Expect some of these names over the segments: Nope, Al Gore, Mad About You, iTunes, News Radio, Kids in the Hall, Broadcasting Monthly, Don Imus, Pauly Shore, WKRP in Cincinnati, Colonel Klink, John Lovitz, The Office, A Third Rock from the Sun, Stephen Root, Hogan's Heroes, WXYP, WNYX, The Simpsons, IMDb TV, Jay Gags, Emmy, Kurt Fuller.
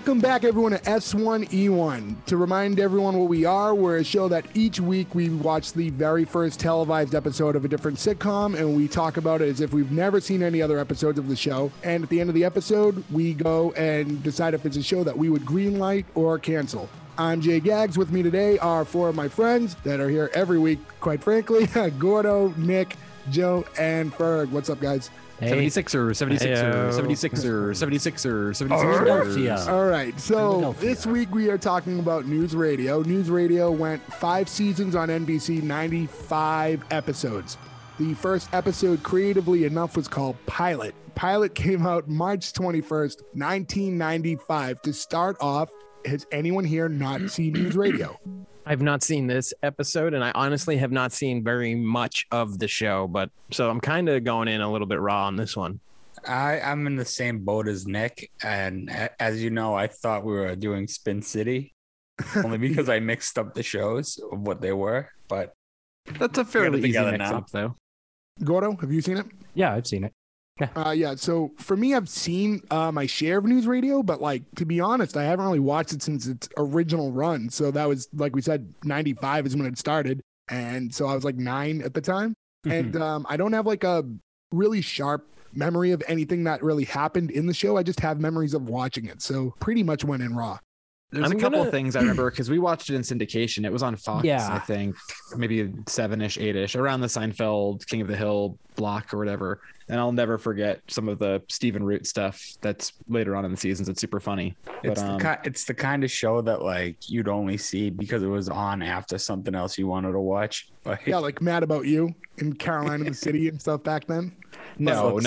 Welcome back, everyone, to S1E1. To remind everyone what we are, we're a show that each week we watch the very first televised episode of a different sitcom, and we talk about it as if we've never seen any other episodes of the show. And at the end of the episode, we go and decide if it's a show that we would greenlight or cancel. I'm Jay Gags. With me today are four of my friends that are here every week, quite frankly, Gordo, Nick, Joe, and Ferg. What's up, guys? Hey. 76er. All right, so this week we are talking about News Radio. News Radio went 5 seasons on NBC, 95 episodes. The first episode, creatively enough, was called Pilot. Pilot came out March 21st, 1995. To start off, has anyone here not seen News Radio? I've not seen this episode, and I honestly have not seen very much of the show, but so I'm kind of going in a little bit raw on this one. I'm in the same boat as Nick, and as you know, I thought we were doing Spin City only because I mixed up the shows of what they were, but that's a fairly easy mix-up, though. Gordo, have you seen it? Yeah, I've seen it. So for me, I've seen my share of News Radio, but like, to be honest, I haven't really watched it since its original run. So that was, like we said, 95 is when it started. And so I was like 9 at the time. Mm-hmm. And I don't have like a really sharp memory of anything that really happened in the show. I just have memories of watching it. So pretty much went in raw. There's a couple of things I remember because we watched it in syndication. It was on Fox, yeah. I think, maybe 7-ish, 8-ish, around the Seinfeld, King of the Hill block or whatever. And I'll never forget some of the Stephen Root stuff that's later on in the seasons. It's super funny. It's the kind of show that like you'd only see because it was on after something else you wanted to watch. Like, yeah, like Mad About You in Carolina in the City and stuff back then. No.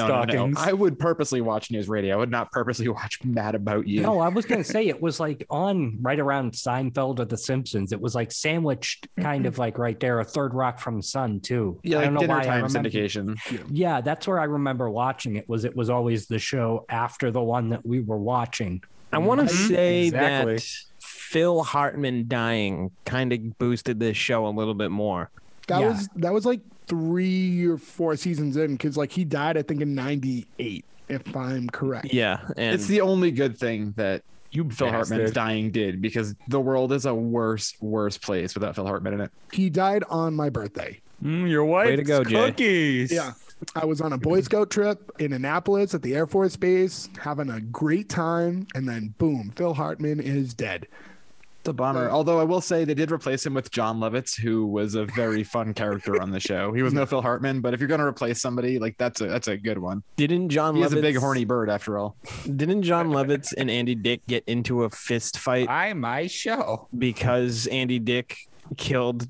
I would purposely watch News Radio. I would not purposely watch Mad About You. No, I was going to say it was like on right around Seinfeld or The Simpsons. It was like sandwiched kind of like right there, A Third Rock from the Sun, too. Yeah, like dinner time syndication. Yeah, that's where I remember watching it, was it was always the show after the one that we were watching. I want to say that Phil Hartman dying kind of boosted this show a little bit more. That was like 3 or 4 seasons in, because like he died, I think, in 98, if I'm correct. Yeah, and it's the only good thing that Phil Hartman's dying did, because the world is a worse place without Phil Hartman in it. He died on my birthday. Your wife's way to go, cookies. Jay. Yeah, I was on a Boy Scout trip in Annapolis at the Air Force Base, having a great time, and then boom, Phil Hartman is dead. It's a bummer. Although I will say they did replace him with John Lovitz, who was a very fun character on the show. He was no Phil Hartman, but if you're going to replace somebody, like that's a good one. He is a big horny bird after all. Didn't John Lovitz and Andy Dick get into a fist fight? Because Andy Dick killed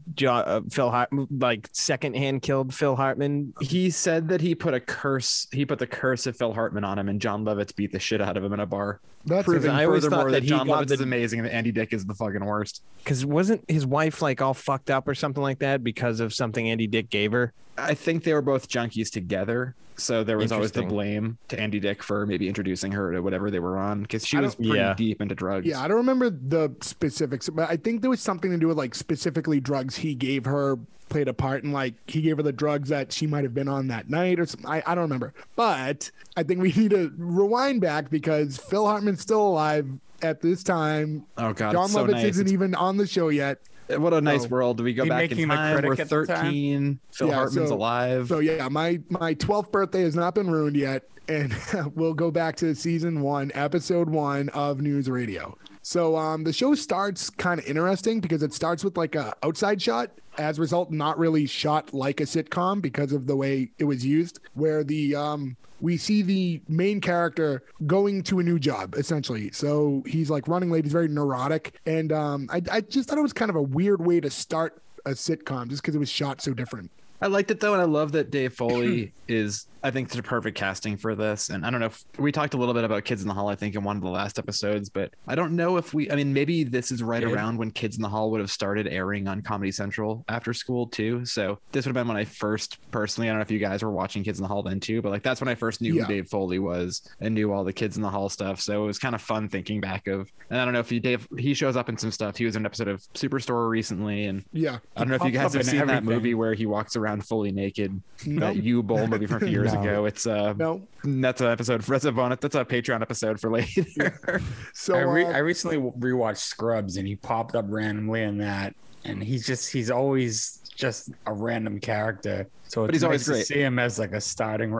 Phil Hartman, like secondhand killed Phil Hartman. He said that he put the curse of Phil Hartman on him, and John Lovitz beat the shit out of him in a bar. That's proving furthermore that John Lovitz is amazing and Andy Dick is the fucking worst. Because wasn't his wife like all fucked up or something like that because of something Andy Dick gave her? I think they were both junkies together, so there was always the blame to Andy Dick for maybe introducing her to whatever they were on, because she was pretty deep into drugs. Yeah, I don't remember the specifics, but I think there was something to do with like specifically drugs he gave her played a part, and like he gave her the drugs that she might have been on that night or something. I don't remember, but I think we need to rewind back because Phil Hartman's still alive at this time. Oh God, John Lovitz isn't even on the show yet. What a nice world. Do we go back in time? We're 13. Phil Hartman's alive. So yeah, my 12th birthday has not been ruined yet. And we'll go back to season 1, episode 1 of News Radio. So the show starts kind of interesting because it starts with like a outside shot. As a result, not really shot like a sitcom because of the way it was used, where the we see the main character going to a new job, essentially. So he's like running late. He's very neurotic. And I just thought it was kind of a weird way to start a sitcom just because it was shot so different. I liked it, though, and I love that Dave Foley is, I think, the perfect casting for this. And I don't know if we talked a little bit about Kids in the Hall, I think, in one of the last episodes, but I don't know if maybe this is right around when Kids in the Hall would have started airing on Comedy Central after school, too. So this would have been when I first, personally, I don't know if you guys were watching Kids in the Hall then, too, but like that's when I first knew who Dave Foley was and knew all the Kids in the Hall stuff. So it was kind of fun thinking back of, and I don't know if he shows up in some stuff. He was in an episode of Superstore recently. And I don't know if you guys have seen that movie where he walks around around fully naked. Nope. That U-Bowl movie from a few years ago. It's nope. That's an episode. That's a bonus. That's a Patreon episode for later. Yeah. So I recently rewatched Scrubs, and he popped up randomly in that, and he's always just a random character. So it's always great to see him as like a starring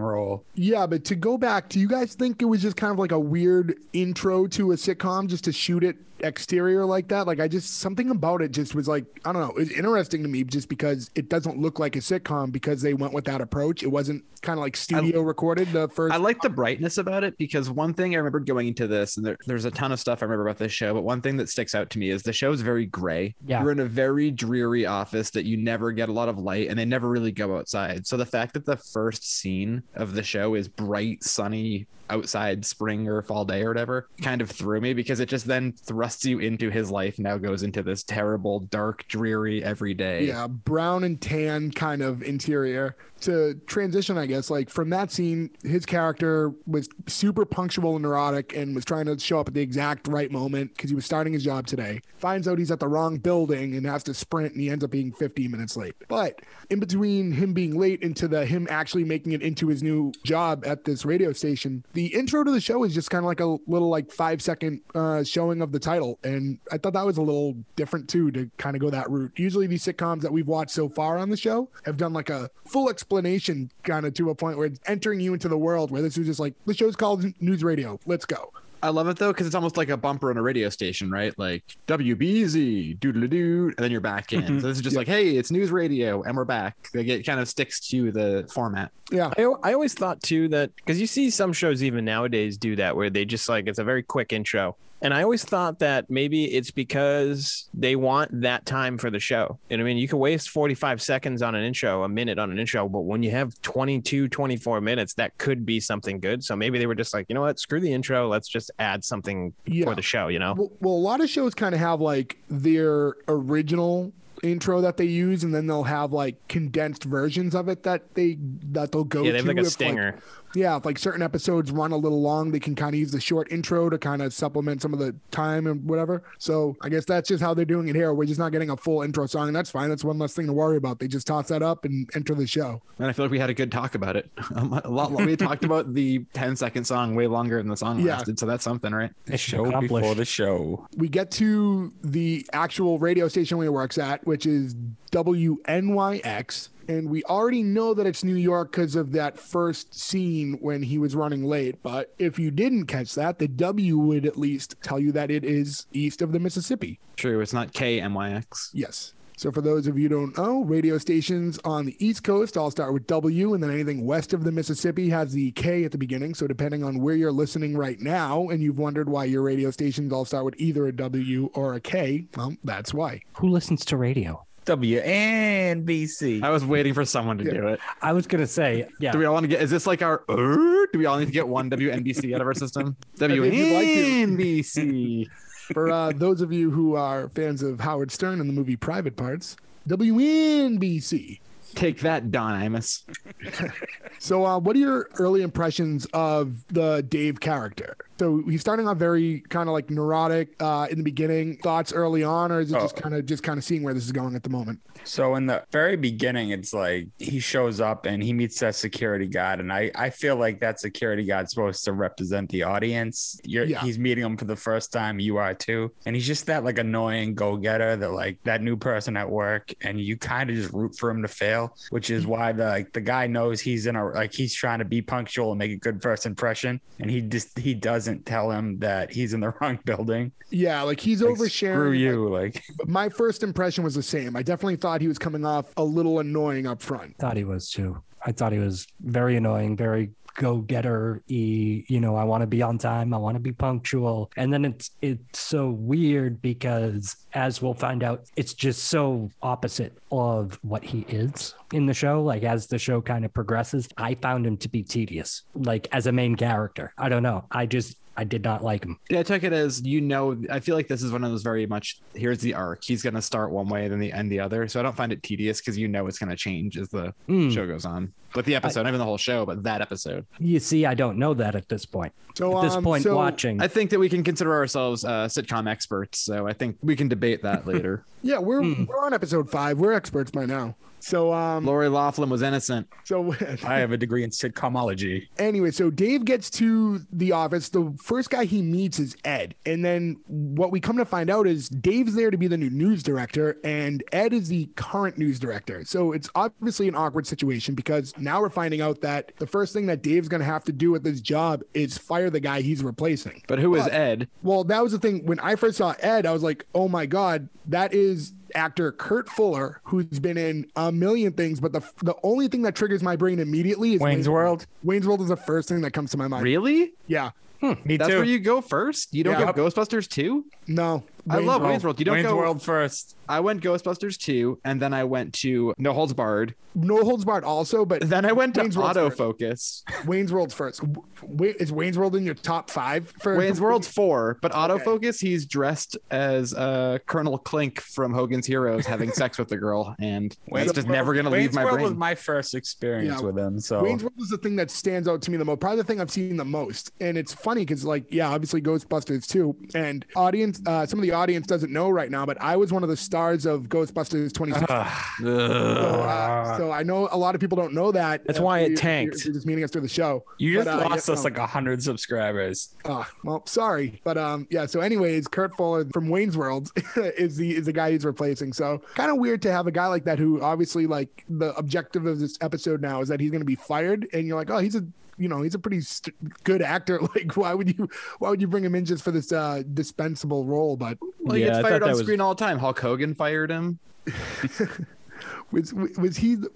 role. Yeah, but to go back, do you guys think it was just kind of like a weird intro to a sitcom just to shoot it exterior like that? Like something about it just was like, I don't know, it's interesting to me just because it doesn't look like a sitcom because they went with that approach. It wasn't kind of like studio recorded the first. I like the brightness about it because one thing I remember going into this, and there's a ton of stuff I remember about this show, but one thing that sticks out to me is the show is very gray. Yeah. You're in a very dreary office that you never get a lot of light, and they never really go outside. So the fact that the first scene of the show is bright, sunny outside, spring or fall day or whatever, kind of threw me because it just then thrusts you into his life. Now goes into this terrible, dark, dreary everyday. Yeah, brown and tan kind of interior. To transition, I guess, like from that scene, his character was super punctual and neurotic and was trying to show up at the exact right moment because he was starting his job today. Finds out he's at the wrong building and has to sprint, and he ends up being 15 minutes late. But in between him being late into him actually making it into his new job at this radio station, the intro to the show is just kind of like a little 5-second showing of the title, and I thought that was a little different too, to kind of go that route. Usually these sitcoms that we've watched so far on the show have done like a full explanation kind of to a point where it's entering you into the world, where this was just like, the show's called News Radio, let's go. I love it though, because it's almost like a bumper on a radio station, right? Like WBZ, doodle-doo, and then you're back in. Mm-hmm. So this is just like, hey, it's News Radio, and we're back. It kind of sticks to the format. Yeah, I always thought too that, because you see some shows even nowadays do that, where they just like, it's a very quick intro. And I always thought that maybe it's because they want that time for the show. And I mean, you can waste 45 seconds on an intro, a minute on an intro, but when you have 22, 24 minutes, that could be something good. So maybe they were just like, you know what, screw the intro. Let's just add something for the show, you know? Well, a lot of shows kind of have like their original intro that they use, and then they'll have like condensed versions of it that they'll go to. Yeah, they have like a stinger. If like certain episodes run a little long, they can kind of use the short intro to kind of supplement some of the time and whatever. So I guess that's just how they're doing it here. We're just not getting a full intro song, and that's fine. That's one less thing to worry about. They just toss that up and enter the show. And I feel like we had a good talk about it. A lot. We talked about the 10-second song way longer than the song lasted, so that's something, right? The show before the show. We get to the actual radio station he works at, which is WNYX. And we already know that it's New York because of that first scene when he was running late. But if you didn't catch that, the W would at least tell you that it is east of the Mississippi. True. It's not KMYX. Yes. So for those of you who don't know, radio stations on the East Coast all start with W, and then anything west of the Mississippi has the K at the beginning. So depending on where you're listening right now, and you've wondered why your radio stations all start with either a W or a K, well, that's why. Who listens to radio? WNBC. I was waiting for someone to do it. I was going to say, Do we all want to get, is this like our, do we all need to get one WNBC out of our system? WNBC. For those of you who are fans of Howard Stern and the movie Private Parts, WNBC. Take that, Don Imus. So what are your early impressions of the Dave character? So he's starting off very kind of like neurotic in the beginning. Thoughts early on, or is it just kind of seeing where this is going at the moment? So in the very beginning, it's like he shows up and he meets that security guard, and I feel like that security guard's supposed to represent the audience. He's meeting him for the first time. You are too, and he's just that like annoying go-getter that like that new person at work, and you kind of just root for him to fail, which is why the guy knows he's in a like he's trying to be punctual and make a good first impression, and he doesn't. Tell him that he's in the wrong building. Yeah, like he's like, oversharing. Screw you, like. My first impression was the same. I definitely thought he was coming off a little annoying up front. Thought he was too. I thought he was very annoying, very go-getter. You know, I want to be on time. I want to be punctual. And then it's so weird because, as we'll find out, it's just so opposite of what he is in the show. Like as the show kind of progresses, I found him to be tedious, like as a main character. I don't know. I did not like him. Yeah, I took it as, you know, I feel like this is one of those very much, here's the arc. He's going to start one way, then end the other. So I don't find it tedious because you know it's going to change as the show goes on. But the episode, not even the whole show, but that episode. You see, I don't know that at this point. So, at this point, watching. I think that we can consider ourselves sitcom experts. So I think we can debate that later. Yeah, we're on episode 5. We're experts by now. So Lori Loughlin was innocent. So I have a degree in sitcomology. Anyway, so Dave gets to the office. The first guy he meets is Ed. And then what we come to find out is Dave's there to be the new news director, and Ed is the current news director. So it's obviously an awkward situation, because now we're finding out that the first thing that Dave's going to have to do with his job is fire the guy he's replacing. But who is Ed? Well, that was the thing. When I first saw Ed, I was like, oh my God, that is actor Kurt Fuller, who's been in a million things, but the only thing that triggers my brain immediately is Wayne's World. Wayne's World is the first thing that comes to my mind. Really? Yeah. That's where you go first? You don't get Ghostbusters 2? No. I love Wayne's World. You don't go World first. I went Ghostbusters 2, and then I went to No Holds Barred. No Holds Barred also, but then I went to Autofocus. Wayne's World's first. Is Wayne's World in your top 5? Wayne's World's 4, but Autofocus, he's dressed as Colonel Klink from Hogan's Heroes having sex with the girl, and it's just never going to leave my brain. Wayne's World was my first experience with him. So Wayne's World is the thing that stands out to me the most, probably the thing I've seen the most, and it's funny because, like, yeah, obviously Ghostbusters 2, and audience, some of the audience doesn't know right now, but I was one of the stars of Ghostbusters 2016. So I know a lot of people don't know that. That's why it tanked. You're just meeting us through the show. You just lost us like 100 subscribers. Well, sorry, but yeah. So, anyways, Kurt Fuller from Wayne's World is the guy he's replacing. So, kind of weird to have a guy like that who obviously, like, the objective of this episode now is that he's going to be fired, and you're like, oh, he's a pretty good actor. Like, why would you bring him in just for this dispensable role? But he gets fired on screen all the time. Hulk Hogan fired him. was he the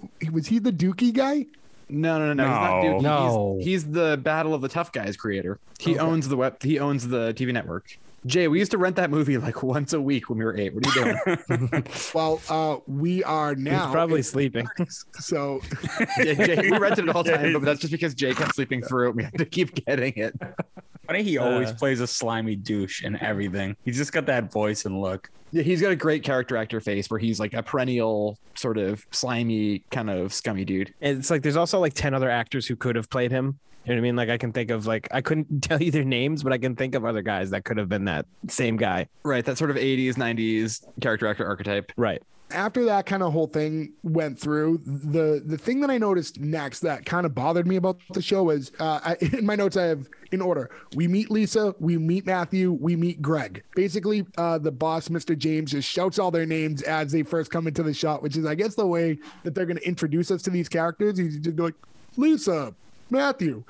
Dookie guy? No. He's not Dookie. No. He's the Battle of the Tough Guys creator. He owns the TV network. Jay, we used to rent that movie like once a week when we were 8. What are you doing? Well, we are now. He's probably sleeping. 30s, so Jay, we rented it all the time, but that's just because Jay kept sleeping through it. We had to keep getting it. Funny, he always plays a slimy douche in everything. He's just got that voice and look. Yeah, he's got a great character actor face where he's like a perennial sort of slimy, kind of scummy dude. And it's like there's also like 10 other actors who could have played him. You know what I mean? Like, I can think of, like, I couldn't tell you their names, but I can think of other guys that could have been that same guy. Right. That sort of 80s, 90s character actor archetype. Right. After that kind of whole thing went through, the thing that I noticed next that kind of bothered me about the show is in my notes I have in order: we meet Lisa, we meet Matthew, we meet Greg. Basically, the boss, Mr. James, just shouts all their names as they first come into the shot, which is, I guess, the way that they're going to introduce us to these characters. He's just like, Lisa, Matthew.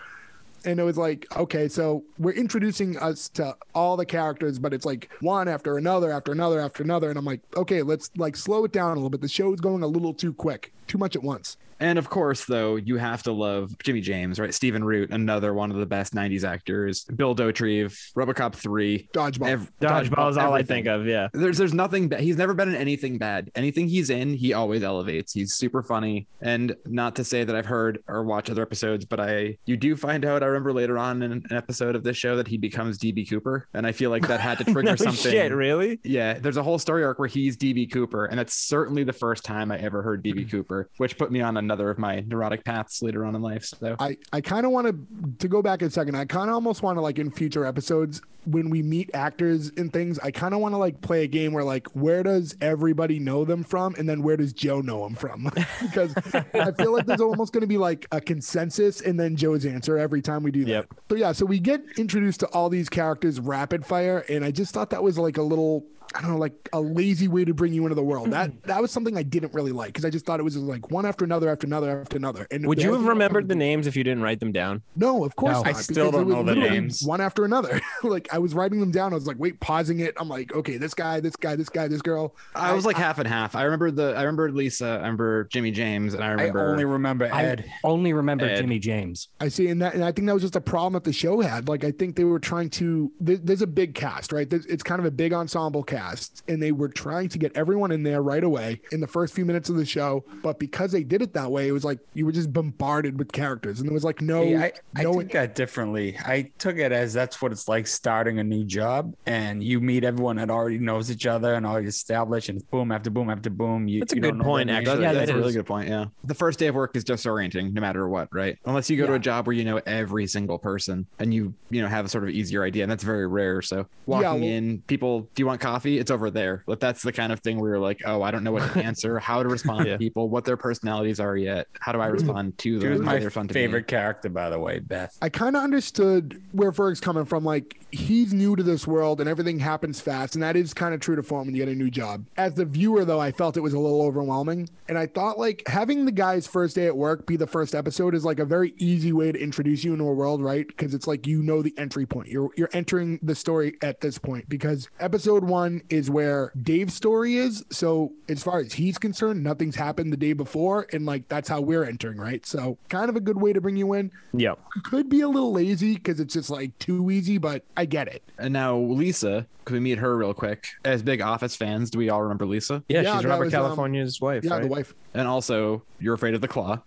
And it was like, okay, so we're introducing us to all the characters, but it's like one after another, after another, after another. And I'm like, okay, let's like slow it down a little bit. The show's going a little too quick, too much at once. And of course, though, you have to love Jimmy James, right? Stephen Root, another one of the best 90s actors. Bill Dauterive, RoboCop 3. Dodgeball. Dodgeball is all everything I think of, yeah. There's nothing bad. He's never been in anything bad. Anything he's in, he always elevates. He's super funny. And not to say that I've heard or watched other episodes, but you do find out, I remember later on in an episode of this show, that he becomes D.B. Cooper. And I feel like that had to trigger something. Shit, really? Yeah, there's a whole story arc where he's D.B. Cooper. And that's certainly the first time I ever heard D.B. Cooper, which put me on another of my neurotic paths later on in life. So I kind of want to go back a second. I kind of almost want to, like, in future episodes when we meet actors and things, I kind of want to like play a game where, like, where does everybody know them from, and then where does Joe know him from? Because I feel like there's almost going to be like a consensus and then Joe's answer every time we do that. Yep. So we get introduced to all these characters rapid fire, and I just thought that was like a little, I don't know, like a lazy way to bring you into the world. That was something I didn't really like, because I just thought it was just like one after another after another after another. And would you have remembered the names if you didn't write them down? No, of course not. I still don't know the names. One after another. Like, I was writing them down. I was like, wait, pausing it. I'm like, okay, this guy, this guy, this guy, this girl. I was like half and half. I remember Lisa. I remember Jimmy James, and I only remember Ed. Jimmy James. I see, and I think that was just a problem that the show had. Like, I think they were trying to. There's a big cast, right? It's kind of a big ensemble cast. And they were trying to get everyone in there right away in the first few minutes of the show, but because they did it that way, it was like you were just bombarded with characters, and there was like I took that differently. I took it as that's what it's like starting a new job, and you meet everyone that already knows each other and already established, and boom after boom after boom. That's a good point, actually. Yeah, that's a really good point. Yeah, the first day of work is disorienting, no matter what, right? Unless you go to a job where you know every single person and you have a sort of easier idea, and that's very rare. So walking in, people, do you want coffee? comedy, it's over there. But that's the kind of thing where you're like, oh, I don't know what to answer, how to respond to people, what their personalities are yet. How do I respond to them? She was my favorite character, by the way, Beth. I kind of understood where Ferg's coming from. Like, he's new to this world and everything happens fast. And that is kind of true to form when you get a new job. As the viewer, though, I felt it was a little overwhelming. And I thought, like, having the guy's first day at work be the first episode is like a very easy way to introduce you into a world, right? Because it's like, you know, the entry point. You're entering the story at this point, because episode one is where Dave's story is. So as far as he's concerned, nothing's happened the day before. And like, that's how we're entering, right? So kind of a good way to bring you in. Yeah. Could be a little lazy because it's just like too easy, but I get it. And now Lisa, could we meet her real quick? As big Office fans, do we all remember Lisa? Yeah, she's Robert California's wife. Yeah, right? The wife. And also, You're Afraid of the Claw.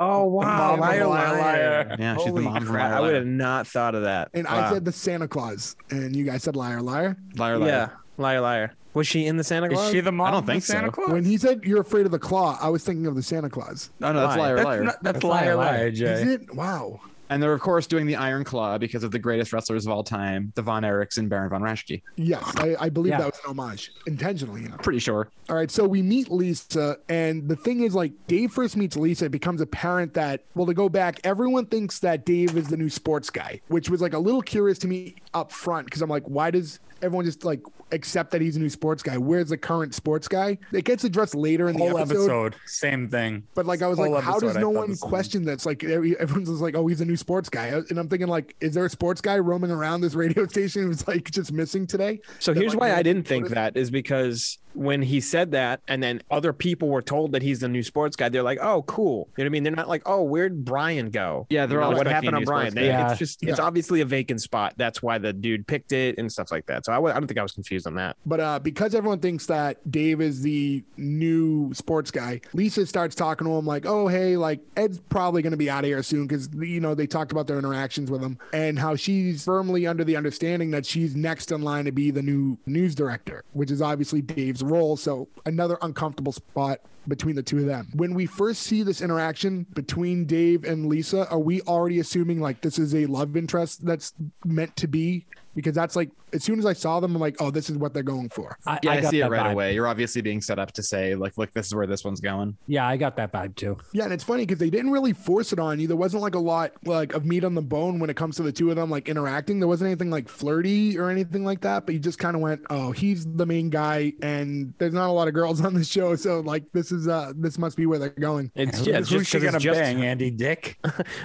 Oh, wow. Liar, liar. Yeah, she's the mom from Liar, Liar. I would have not thought of that. And I said The Santa Clause, and you guys said Liar, Liar. Liar, Liar. Yeah, Liar, Liar. Was she in The Santa Clause? Is she the mom? I don't think so. Santa Claus? When he said You're Afraid of the Claw, I was thinking of The Santa Claus. Oh, no, that's Liar, Liar. That's Liar, Liar, Jay. Is it? Wow. And they're, of course, doing the Iron Claw because of the greatest wrestlers of all time, the Von Erichs and Baron Von Raschke. Yes, I believe that was an homage. Intentionally, you know. Pretty sure. All right, so we meet Lisa, and the thing is, like, Dave first meets Lisa, it becomes apparent that, well, to go back, everyone thinks that Dave is the new sports guy, which was, like, a little curious to me up front, because I'm like, why does everyone just, like, accept that he's a new sports guy? Where's the current sports guy? It gets addressed later in the episode. Same thing. But like, I was like, how does no one question that? It's like, everyone's just like, oh, he's a new sports guy. And I'm thinking, like, is there a sports guy roaming around this radio station who's like just missing today? So here's why I didn't think that is because when he said that, and then other people were told that he's the new sports guy, they're like, oh, cool. You know what I mean? They're not like, oh, where'd Brian go? Yeah, they're all what happened on Brian. It's just, it's obviously a vacant spot. That's why the dude picked it and stuff like that. So I don't think I was confused on that. But because everyone thinks that Dave is the new sports guy, Lisa starts talking to him like, oh, hey, like, Ed's probably going to be out of here soon, because, you know, they talked about their interactions with him and how she's firmly under the understanding that she's next in line to be the new news director, which is obviously Dave's role. So another uncomfortable spot between the two of them. When we first see this interaction between Dave and Lisa, are we already assuming like this is a love interest that's meant to be? Because that's like, as soon as I saw them, I'm like, oh, this is what they're going for. I see it right away. You're obviously being set up to say, like, look, this is where this one's going. Yeah, I got that vibe too. Yeah, and it's funny because they didn't really force it on you. There wasn't like a lot like of meat on the bone when it comes to the two of them like interacting. There wasn't anything like flirty or anything like that, but you just kind of went, oh, he's the main guy and there's not a lot of girls on the show, so like this is this must be where they're going. It's yeah, who's she gonna bang, Andy Dick?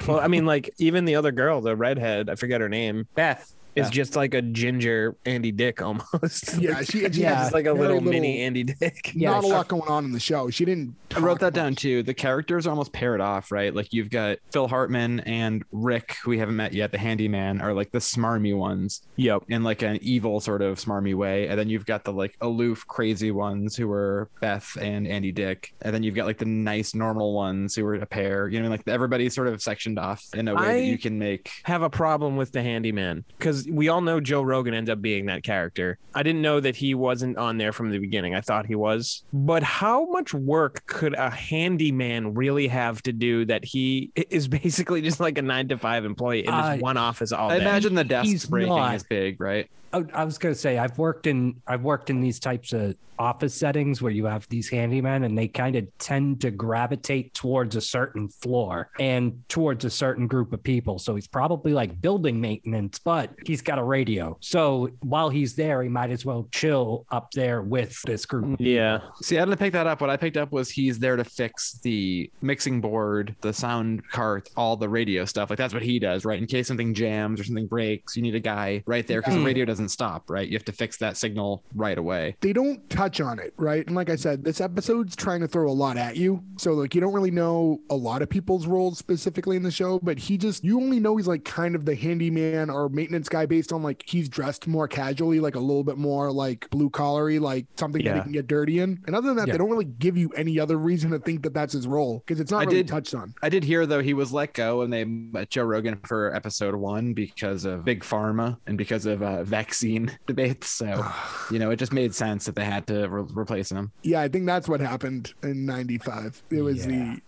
Well, I mean, like, even the other girl, the redhead, I forget her name, Beth. It's just like a ginger Andy Dick almost. Yeah, she has like a little mini Andy Dick. Yeah, not a lot going on in the show. She didn't. I wrote that down too. The characters are almost paired off, right? Like you've got Phil Hartman and Rick, who we haven't met yet, the handyman, are like the smarmy ones. Yep. In like an evil sort of smarmy way. And then you've got the like aloof, crazy ones who are Beth and Andy Dick. And then you've got like the nice, normal ones who are a pair. You know, like everybody's sort of sectioned off in a way that you can make. I have a problem with the handyman because we all know Joe Rogan ends up being that character. I didn't know that he wasn't on there from the beginning. I thought he was. But how much work could a handyman really have to do that he is basically just like a 9-to-5 employee in this one office all day? I imagine the desk breaking is big, right? I was going to say, I've worked in these types of office settings where you have these handymen and they kind of tend to gravitate towards a certain floor and towards a certain group of people. So he's probably like building maintenance, but he's got a radio. So while he's there, he might as well chill up there with this group. Yeah. See, I didn't pick that up. What I picked up was he's there to fix the mixing board, the sound cart, all the radio stuff. Like that's what he does, right? In case something jams or something breaks, you need a guy right there because the radio doesn't stop, right? You have to fix that signal right away. They don't touch on it, right? And like I said, this episode's trying to throw a lot at you. So like, you don't really know a lot of people's roles specifically in the show, but you only know he's like kind of the handyman or maintenance guy based on like, he's dressed more casually, like a little bit more like blue collary, like something that he can get dirty in. And other than that, they don't really give you any other reason to think that that's his role because it's not really touched on. I did hear though, he was let go and they met Joe Rogan for episode 1 because of Big Pharma and because of vaccines vaccine debate. So, you know, it just made sense that they had to replace him. Yeah, I think that's what happened in 95. It was the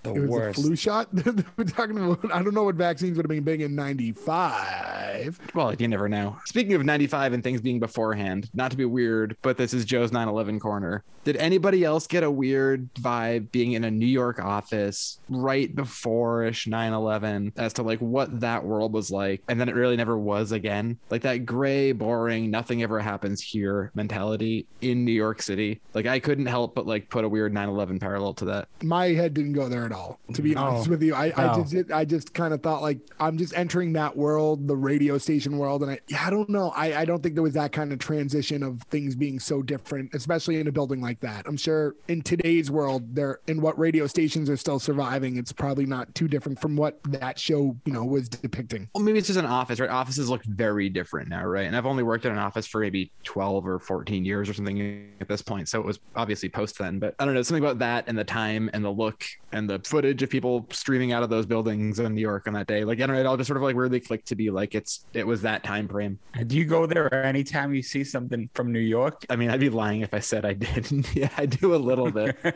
flu shot. We're talking about, I don't know what vaccines would have been big in 95. Well, you never know. Speaking of 95 and things being beforehand, not to be weird, but this is Joe's 9/11 corner. Did anybody else get a weird vibe being in a New York office right before-ish 9/11 as to like what that world was like? And then it really never was again. Like that gray, boring, nothing ever happens here mentality in New York City. Like I couldn't help but like put a weird 9/11 parallel to that. My head didn't go there at all, to be honest with you. I just kind of thought like I'm just entering that world, the radio station world. And I don't know. I don't think there was that kind of transition of things being so different, especially in a building like that. I'm sure in today's world, there in what radio stations are still surviving, it's probably not too different from what that show, you know, was depicting. Well, maybe it's just an office, right? Offices look very different now, right? And I've only worked in an office for maybe 12 or 14 years or something at this point. So it was obviously post then, but I don't know, something about that and the time and the look and the footage of people streaming out of those buildings in New York on that day. Like, I don't know, it all just sort of like weirdly clicked to be like, it was that time frame. Do you go there anytime you see something from New York? I mean, I'd be lying if I said I didn't. Yeah, I do a little bit. I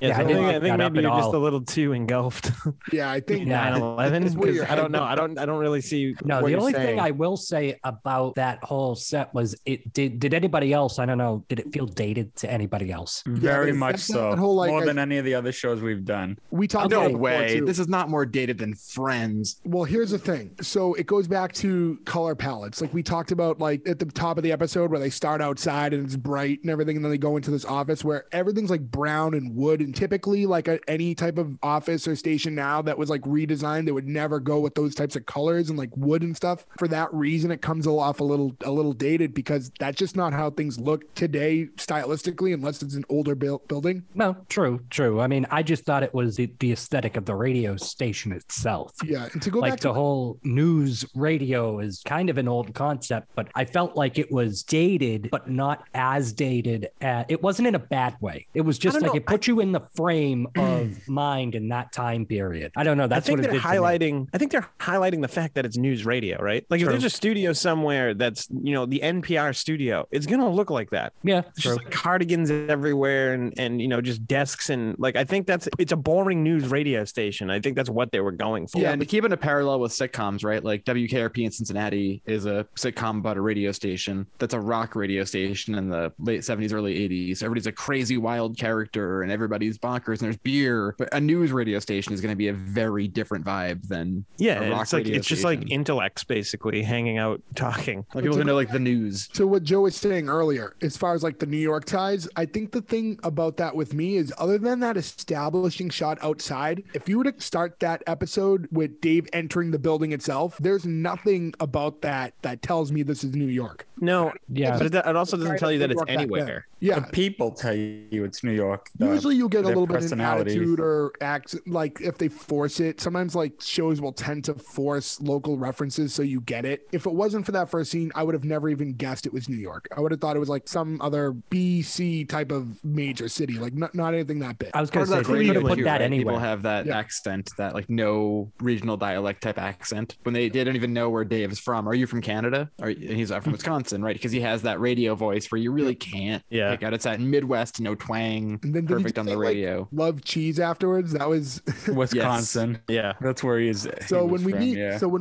think maybe you're just a little too engulfed. Yeah, I think 9/11. I don't know. I don't really see. No, the only thing I will say about that whole set was it did anybody else? I don't know. Did it feel dated to anybody else? Very much so. More than any of the other shows we've done. We talked about way. This is not more dated than Friends. Well, here's the thing. So it goes back to color palettes. Like we talked about, like at the top of the episode where they start outside and it's bright and everything, and then they go into this office where everything's like brown and wood. And typically, like any type of office or station now that was like redesigned, they would never go with those types of colors and like wood and stuff. For that reason, it comes off a little dated because that's just not how things look today stylistically, unless it's an older building. No, true. I mean, I just thought it was the aesthetic of the radio station itself. Yeah, and to go like back to the whole news radio is kind of an old concept, but I felt like it was dated, but not as dated. It wasn't in a bad way. It was just like it put you in the frame of mind in that time period. I don't know. That's what it did to me. I think they're highlighting the fact that it's news radio, right? Like if there's a studio somewhere that's, you know, the NPR studio, it's going to look like that. Yeah. Just like cardigans everywhere and, you know, just desks. And like, I think it's a boring news radio station. I think that's what they were going for. Yeah. And keeping a parallel with sitcoms, right? Like WKRP in Cincinnati is a sitcom about a radio station. That's a rock radio station in the late 70s, early 80s. Everybody's a crazy wild character and everybody's bonkers and there's beer. But a news radio station is going to be a very different vibe than a rock radio station. It's just like intellects basically hanging out, talking. Like people who know like the news. So what Joe was saying earlier, as far as like the New York ties, I think the thing about that with me is other than that establishing shot outside, if you were to start that episode with Dave entering the building itself, there's nothing about that tells me this is New York. No, yeah, but it also doesn't tell you that it's anywhere. Yeah, the people tell you it's New York. Usually you get a little bit of an attitude or accent, like if they force it. Sometimes like shows will tend to force local references so you get it. If it wasn't for that first scene, I would have never even guessed it was New York. I would have thought it was like some other BC type of major city, like not anything that big. I was going to say they could put that anywhere. People have that accent, that like no regional dialect type accent when they don't even know where Dave is from. Are you from Canada? Or he's from Wisconsin. Right, because he has that radio voice where you really can't pick out. It's that Midwest, no twang, and then perfect on the radio. Like, love cheese afterwards. That was Wisconsin. Yes. Yeah, that's where he is. So when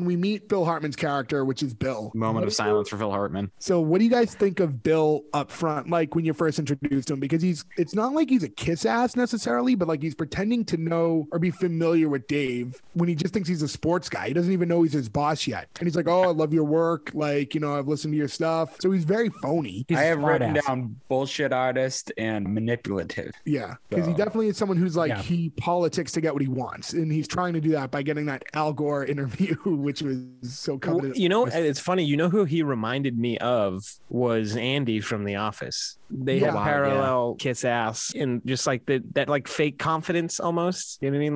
we meet Phil Hartman's character, which is Bill. Moment of silence for Phil Hartman. So what do you guys think of Bill up front, like when you first introduced him? Because it's not like he's a kiss ass necessarily, but like he's pretending to know or be familiar with Dave when he just thinks he's a sports guy. He doesn't even know he's his boss yet, and he's like, "Oh, I love your work. Like, you know, I've listened to your stuff." So he's very phony. He's I have written ass. Down bullshit artist and manipulative. Yeah, because he definitely is someone who's like he politics to get what he wants, and he's trying to do that by getting that Al Gore interview, which was so coveted. You know, it's funny. You know who he reminded me of was Andy from The Office. They have parallel kiss ass and just like that like fake confidence almost. You know what I mean?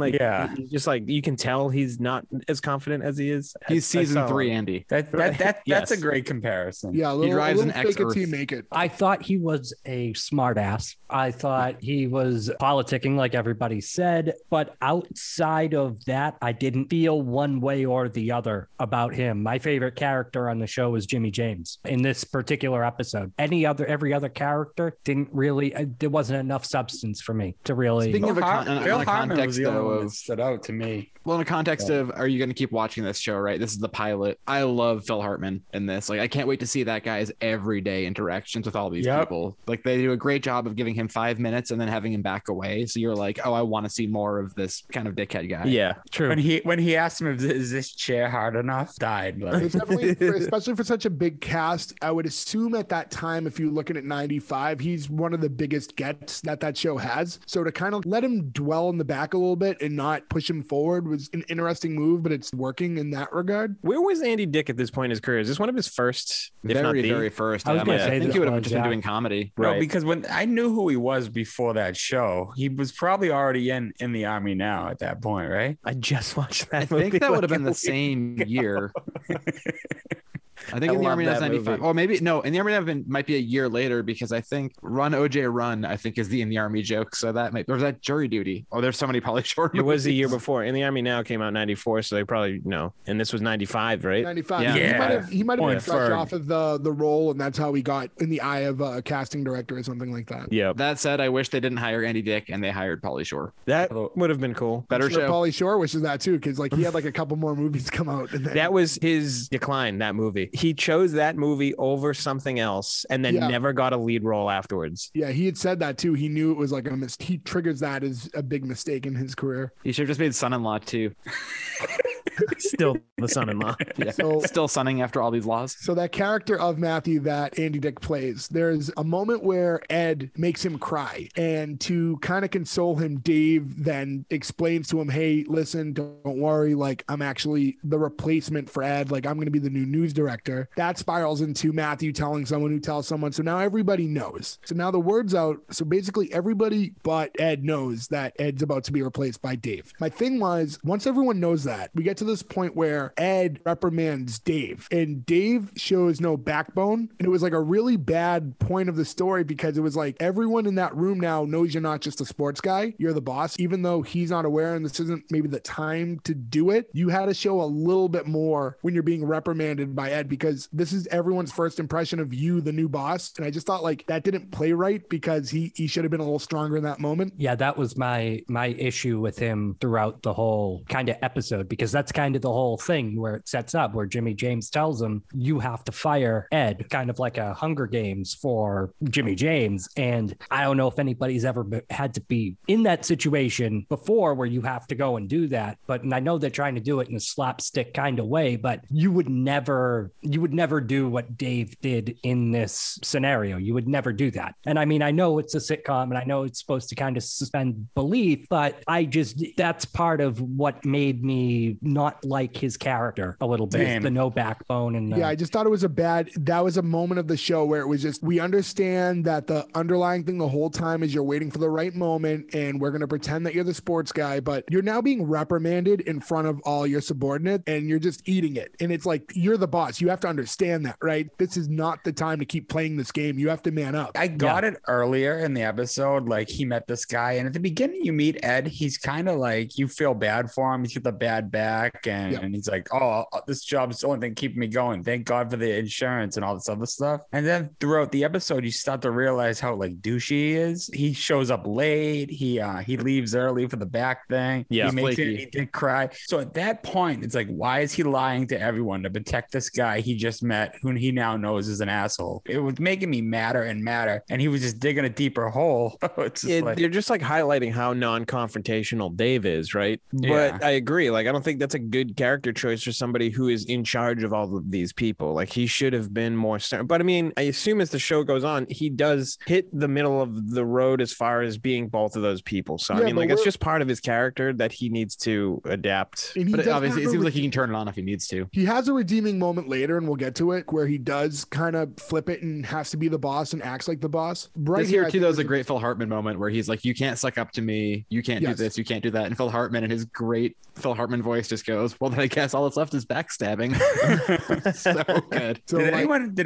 Like just like you can tell he's not as confident as he is. He's season 3 Andy. That's a great comparison. Yeah. He drives an X-Earth. I thought he was a smart ass. I thought he was politicking like everybody said, but outside of that, I didn't feel one way or the other about him. My favorite character on the show is Jimmy James. lines in this particular episode. Every other character didn't really, there wasn't enough substance for me to really. Phil Hartman was the only one that stood out to me. Well, in the context of, are you going to keep watching this show, right? This is the pilot. I love Phil Hartman in this. Like, I can't wait to see that guy's everyday interactions with all these people. Like, they do a great job of giving him 5 minutes and then having him back away. So you're like, oh, I want to see more of this kind of dickhead guy. Yeah, true. When he asked him, is this chair hard enough? Died. Like. Especially for such a big cast, I would assume at that time, if you're looking at 95, he's one of the biggest gets that show has. So to kind of let him dwell in the back a little bit and not push him forward was an interesting move, but it's working in that regard. Where was Andy Dick at this point in his career? Is this one of his first? Very, very first. I think he would have just been doing comedy. Right. No, because when I knew who he was before that show, he was probably already in the Army Now at that point, right? I just watched that movie. I think that would have been the same year. I think In the Army Now was 95. Or maybe, no, In the Army Now might be a year later, because I think Run, OJ, Run, I think is the In the Army joke. So that might, or was that Jury Duty? Oh, there's so many Pauly Shore movies. It was the year before. In the Army Now came out in 94, so they probably, no. And this was 95, right? 95. Yeah. He might have been fresh off of the role, and that's how he got in the eye of a casting director or something like that. Yeah. That said, I wish they didn't hire Andy Dick and they hired Pauly Shore. That would have been cool. Better show. Pauly Shore wishes that too, because like he had like a couple more movies come out. And then... That was his decline, that movie. He chose that movie over something else and then never got a lead role afterwards. Yeah, he had said that too. He knew it was like a mistake. He triggers that as a big mistake in his career. He should have just made Son-in-Law 2. Still the son-in-law. Yeah. So, still sonning after all these laws. So that character of Matthew that Andy Dick plays, there's a moment where Ed makes him cry. And to kind of console him, Dave then explains to him, hey, listen, don't worry. Like, I'm actually the replacement for Ed. Like, I'm going to be the new news director. That spirals into Matthew telling someone who tells someone. So now everybody knows. So now the word's out. So basically everybody but Ed knows that Ed's about to be replaced by Dave. My thing was, once everyone knows that, we get to this point where Ed reprimands Dave and Dave shows no backbone, and it was like a really bad point of the story, because it was like everyone in that room now knows you're not just a sports guy, you're the boss, even though he's not aware and this isn't maybe the time to do it. You had to show a little bit more when you're being reprimanded by Ed, because this is everyone's first impression of you, the new boss. And I just thought like that didn't play right, because he should have been a little stronger in that moment. Yeah, that was my issue with him throughout the whole kind of episode, because that's kind of the whole thing where it sets up, where Jimmy James tells him you have to fire Ed, kind of like a Hunger Games for Jimmy James. And I don't know if anybody's ever had to be in that situation before where you have to go and do that. But, and I know they're trying to do it in a slapstick kind of way, but you would never do what Dave did in this scenario. You would never do that. And I mean, I know it's a sitcom and I know it's supposed to kind of suspend belief, but that's part of what made me not like his character a little bit. The no backbone. And I just thought it was that was a moment of the show where it was just, we understand that the underlying thing the whole time is you're waiting for the right moment and we're going to pretend that you're the sports guy, but you're now being reprimanded in front of all your subordinates and you're just eating it. And it's like, you're the boss. You have to understand that, right? This is not the time to keep playing this game. You have to man up. I got it earlier in the episode. Like, he met this guy and at the beginning you meet Ed. He's kind of like, you feel bad for him. He's got the bad back. And he's like, oh, this job's the only thing keeping me going. Thank God for the insurance and all this other stuff. And then throughout the episode, you start to realize how like douchey he is. He shows up late. He leaves early for the back thing. Yeah, he makes Andy Dick cry. So at that point, it's like, why is he lying to everyone to protect this guy he just met, who he now knows is an asshole? It was making me madder and madder. And he was just digging a deeper hole. You're just like highlighting how non-confrontational Dave is, right? Yeah. But I agree. Like, I don't think that's a good character choice for somebody who is in charge of all of these people. Like, he should have been more stern. But I mean, I assume as the show goes on, he does hit the middle of the road as far as being both of those people. So I mean, like, it's just part of his character that he needs to adapt. But obviously, it seems like he can turn it on if he needs to. He has a redeeming moment later, and we'll get to it, where he does kind of flip it and has to be the boss and acts like the boss. Right this here, too, that was a great Phil Hartman moment where he's like, "You can't suck up to me. You can't do this. You can't do that." And Phil Hartman, in his great Phil Hartman voice, just goes, shows. Well, then I guess all that's left is backstabbing. So good. So did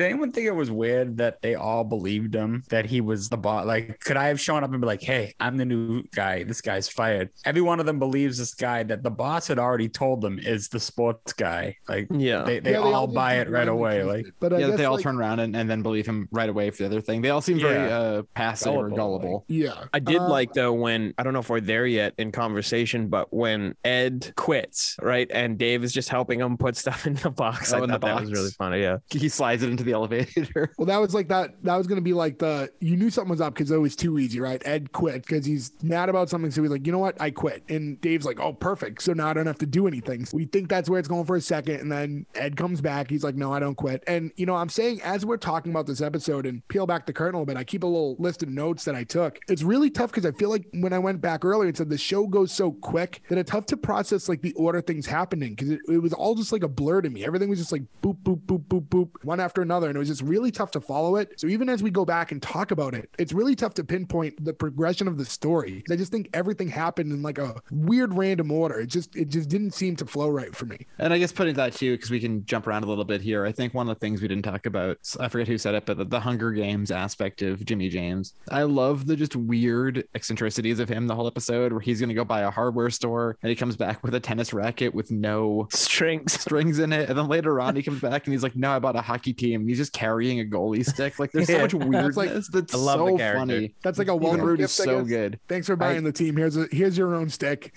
anyone think it was weird that they all believed him, that he was the boss? Like, could I have shown up and be like, hey, I'm the new guy. This guy's fired. Every one of them believes this guy that the boss had already told them is the sports guy. Like, yeah, they all buy it right away. Like, but I guess they all turn around and then believe him right away for the other thing. They all seem very passive or gullible. Like. Yeah. I did like, though, when, I don't know if we're there yet in conversation, but when Ed quits, right? And Dave is just helping him put stuff in the box. I thought that was really funny. Yeah. He slides it into the elevator. Well, that was like that. That was going to be like you knew something was up because it was too easy, right? Ed quit because he's mad about something. So he's like, you know what? I quit. And Dave's like, oh, perfect. So now I don't have to do anything. So we think that's where it's going for a second. And then Ed comes back. He's like, no, I don't quit. And, you know, I'm saying as we're talking about this episode and peel back the curtain a little bit, I keep a little list of notes that I took. It's really tough because I feel like when I went back earlier and said the show goes so quick that it's tough to process like the order things happening because it was all just like a blur to me. Everything was just like boop, boop, boop, boop, boop, one after another. And it was just really tough to follow it. So even as we go back and talk about it, it's really tough to pinpoint the progression of the story. I just think everything happened in like a weird random order. It just didn't seem to flow right for me. And I guess putting that too, because we can jump around a little bit here. I think one of the things we didn't talk about, I forget who said it, but the Hunger Games aspect of Jimmy James. I love the just weird eccentricities of him the whole episode where he's going to go buy a hardware store and he comes back with a tennis racket with no strings in it. And then later on he comes back and he's like, no, I bought a hockey team. And he's just carrying a goalie stick. Like there's so much weirdness. That's I love so funny. That's like a welcome gift. So good. Thanks for buying the team. Here's your own stick.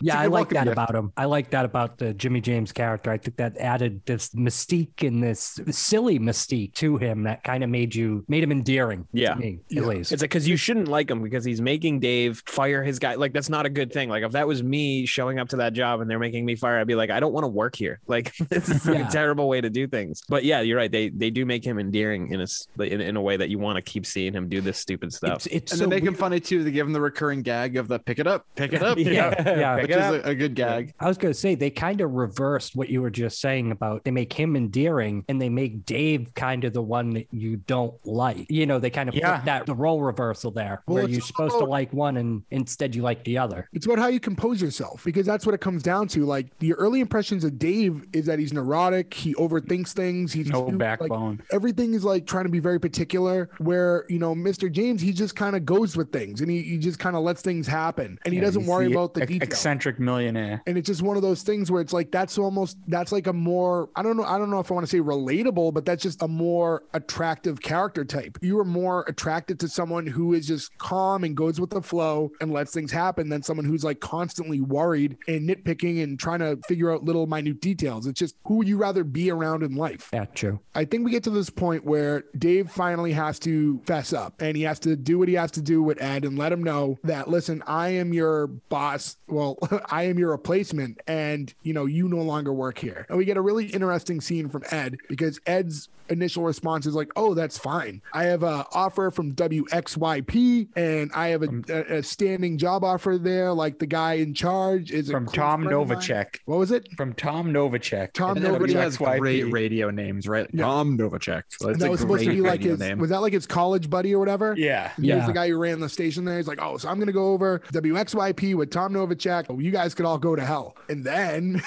Yeah, I like that about him. I like that about the Jimmy James character. I think that added this mystique and this silly mystique to him that kind of made him endearing. Yeah. To me, at least. It's like, because you shouldn't like him because he's making Dave fire his guy. Like, that's not a good thing. Like, if that was me showing up to that job and they're making me fire, I'd be like, I don't want to work here. Like, this is a terrible way to do things. But yeah, you're right. They do make him endearing in a way that you want to keep seeing him do this stupid stuff. And so they make him funny too. They give him the recurring gag of the pick it up. Which is a good gag. I was going to say, they kind of reversed what you were just saying about they make him endearing and they make Dave kind of the one that you don't like. You know, they kind of put that the role reversal there where you're supposed to like one and instead you like the other. It's about how you compose yourself because that's what it comes down to. Like the early impressions of Dave is that he's neurotic. He overthinks things. He's no backbone. Like, everything is like trying to be very particular where, you know, Mr. James, he just kind of goes with things and he just kind of lets things happen and he doesn't worry about the detail. Eccentric millionaire. And it's just one of those things where it's like, that's like a more, I don't know if I want to say relatable, but that's just a more attractive character type. You are more attracted to someone who is just calm and goes with the flow and lets things happen than someone who's like constantly worried and nitpicking and trying to figure out little minute details. It's just who would you rather be around in life? That's true. I think we get to this point where Dave finally has to fess up and he has to do what he has to do with Ed and let him know that, listen, I am your boss. Well, I am your replacement and, you know, you no longer work here. And we get a really interesting scene from Ed because Ed's initial response is like, oh, that's fine. I have an offer from WXYP and I have a standing job offer there. Like the guy in charge is from Tom Novacek. What was it? From Tom Novacek. Tom Novacek. Everybody has great radio names, right? Yeah. Tom Novacek. So that was supposed to be like his name. Was that like his college buddy or whatever? Yeah. He was the guy who ran the station there. He's like, oh, so I'm going to go over WXYP with Tom Novacek. Oh, you guys could all go to hell. And then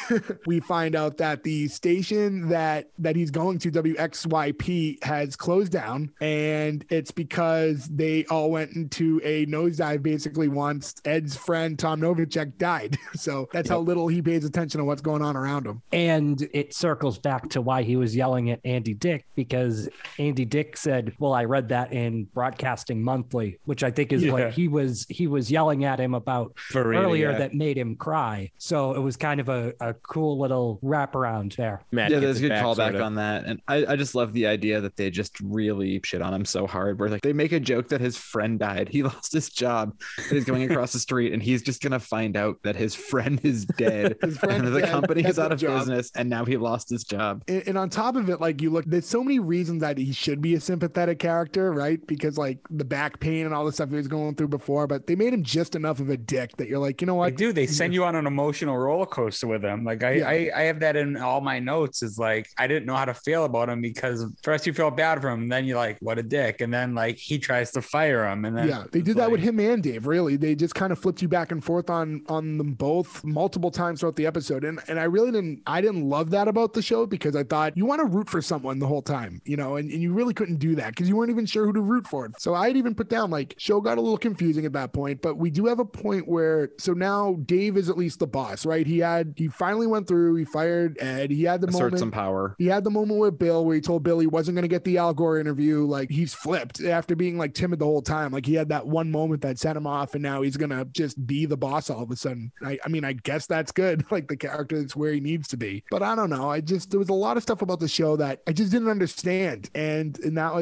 we find out that the station that he's going to, WXYP, has closed down and it's because they all went into a nosedive basically once Ed's friend Tom Novacek died. So that's how little he pays attention to what's going on around him. And it circles back to why he was yelling at Andy Dick, because Andy Dick said, well, I read that in Broadcasting Monthly, which I think is what he was yelling at him about earlier that made him cry. So it was kind of a cool little wraparound there. Matt there's a good callback on that. And I just love the idea that they just really shit on him so hard where like they make a joke that his friend died. He lost his job and he's going across the street and he's just going to find out that his friend is dead and the company is out of business and now he lost his job. And on top of it, like you look, there's so many reasons that he should be a sympathetic character, right? Because like the back pain and all the stuff he was going through before, but they made him just enough of a dick that you're like, you know what? They do. They send you on an emotional roller coaster with him. Like I have that in all my notes is like, I didn't know how to feel about him because because first you feel bad for him, and then you're like, what a dick. And then like he tries to fire him. And then yeah, they did that with him and Dave, really. They just kind of flipped you back and forth on them both multiple times throughout the episode. And I really didn't love that about the show, because I thought you want to root for someone the whole time, you know, and you really couldn't do that because you weren't even sure who to root for. So I'd even put down like show got a little confusing at that point, but we do have a point where, so now Dave is at least the boss, right? He finally went through, he fired Ed. He had the moment, some power. He had the moment with Bill where he told Bill he wasn't going to get the Al Gore interview. Like he's flipped after being like timid the whole time. Like he had that one moment that sent him off, and now he's going to just be the boss all of a sudden. I mean, I guess that's good. Like the character, that's where he needs to be, but I don't know. There was a lot of stuff about the show that I just didn't understand. And that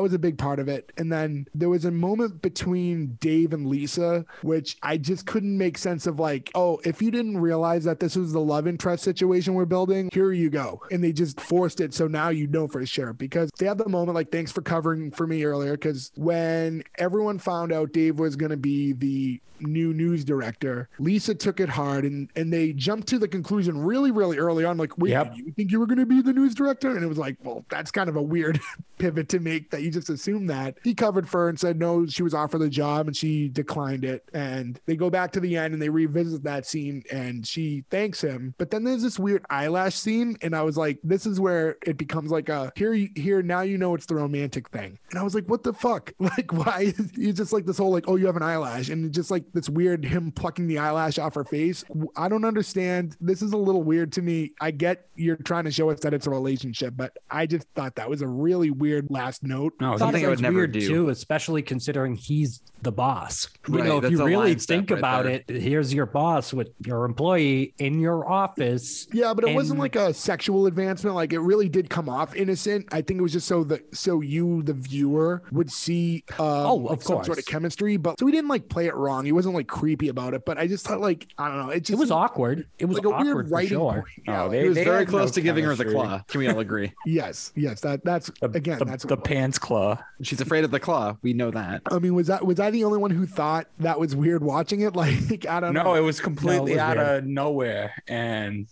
was a big part of it. And then there was a moment between Dave and Lisa, which I just couldn't make sense of, like, oh, if you didn't realize that this was the love interest situation we're building, here you go. And they just forced it. So now you know for sure, because they have the moment like, thanks for covering for me earlier. Because when everyone found out Dave was going to be the new news director, Lisa took it hard and they jumped to the conclusion really, really early on, like, wait, yep, you think you were going to be the news director? And it was like, well, that's kind of a weird pivot to make, that you just assume that. He covered for her and said no, she was offered the job and she declined it. And they go back to the end and they revisit that scene and she thanks him. But then there's this weird eyelash scene, and I was like, this is where it becomes like a here now you know it's the romantic thing. And I was like, what the fuck? Like, why? You just like this whole like, oh, you have an eyelash, and just like this weird him plucking the eyelash off her face. I don't understand. This is a little weird to me. I get you're trying to show us that it's a relationship, but I just thought that was a really weird last note. No, something I would never do too, especially considering he's the boss. You know, if you really think about it, here's your boss with your employee in your office. Yeah, but it wasn't like a sexual advancement. Like it really did come off innocent. I think it was just so you, the viewer, would see some sort of chemistry. But so we didn't like play it wrong. He wasn't like creepy about it. But I just thought, like, I don't know. It just was awkward. It was like a weird writing point. Yeah, oh, it was very close to giving her the claw. Can we all agree? Yes. That's again. That's the pants claw. She's afraid of the claw. We know that. I mean, was I the only one who thought that was weird watching it? Like, I don't know. No, it was completely out of nowhere, and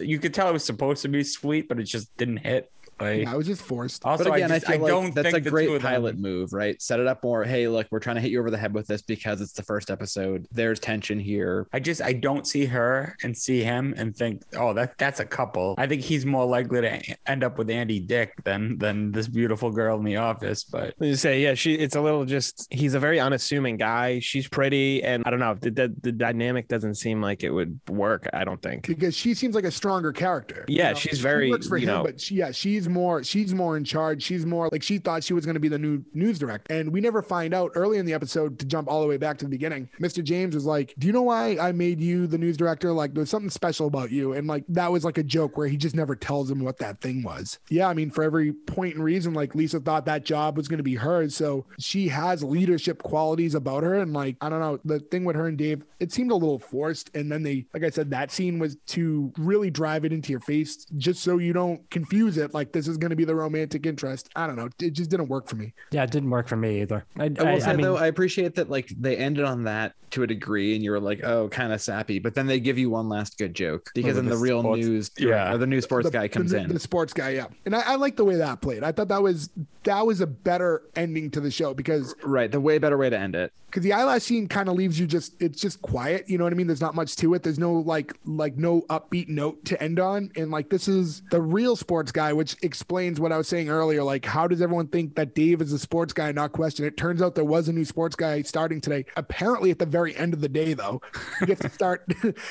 you could tell it was supposed to be sweet, but it just didn't hit. Like, yeah, I was just forced. Also, but again, I think that's a great pilot move, right? Set it up more. Hey, look, we're trying to hit you over the head with this because it's the first episode. There's tension here. I don't see her and see him and think, oh, that's a couple. I think he's more likely to end up with Andy Dick than this beautiful girl in the office. But you say, yeah, he's a very unassuming guy. She's pretty, and I don't know. The dynamic doesn't seem like it would work. I don't think, because she seems like a stronger character. Yeah, you know? She's very. She works for him, but she's more in charge. She's more like, she thought she was going to be the new news director. And we never find out early in the episode, to jump all the way back to the beginning, Mr. James was like, do you know why I made you the news director? Like, there's something special about you. And like, that was like a joke where he just never tells him what that thing was. Yeah. I mean, for every point and reason, like Lisa thought that job was going to be hers. So she has leadership qualities about her. And like, I don't know, the thing with her and Dave, it seemed a little forced. And then they, like I said, that scene was to really drive it into your face, just so you don't confuse it. Like, this is going to be the romantic interest. I don't know. It just didn't work for me. Yeah, it didn't work for me either. I will say, though, I appreciate that like they ended on that to a degree, and you were like, oh, kind of sappy. But then they give you one last good joke, because then the real sports news, yeah, or the new sports guy comes in. The sports guy, yeah. And I like the way that played. I thought that was a better ending to the show, because the way better way to end it. Because the eyelash scene kind of leaves you it's just quiet. You know what I mean? There's not much to it. There's no like no upbeat note to end on. And like, this is the real sports guy, which explains what I was saying earlier. Like, how does everyone think that Dave is a sports guy and not question it? Turns out there was a new sports guy starting today. Apparently at the very end of the day, though, he gets to start.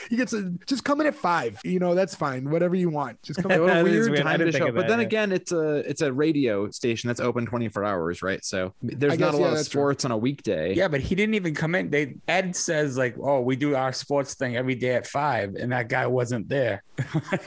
He gets to just come in at 5. You know, that's fine. Whatever you want. Just come in. What a weird time to show. But then again, it's a radio station that's open 24 hours, right? So there's not a lot of sports on a weekday. Yeah, but he didn't even come in. Ed says like, oh, we do our sports thing every day at 5, and that guy wasn't there.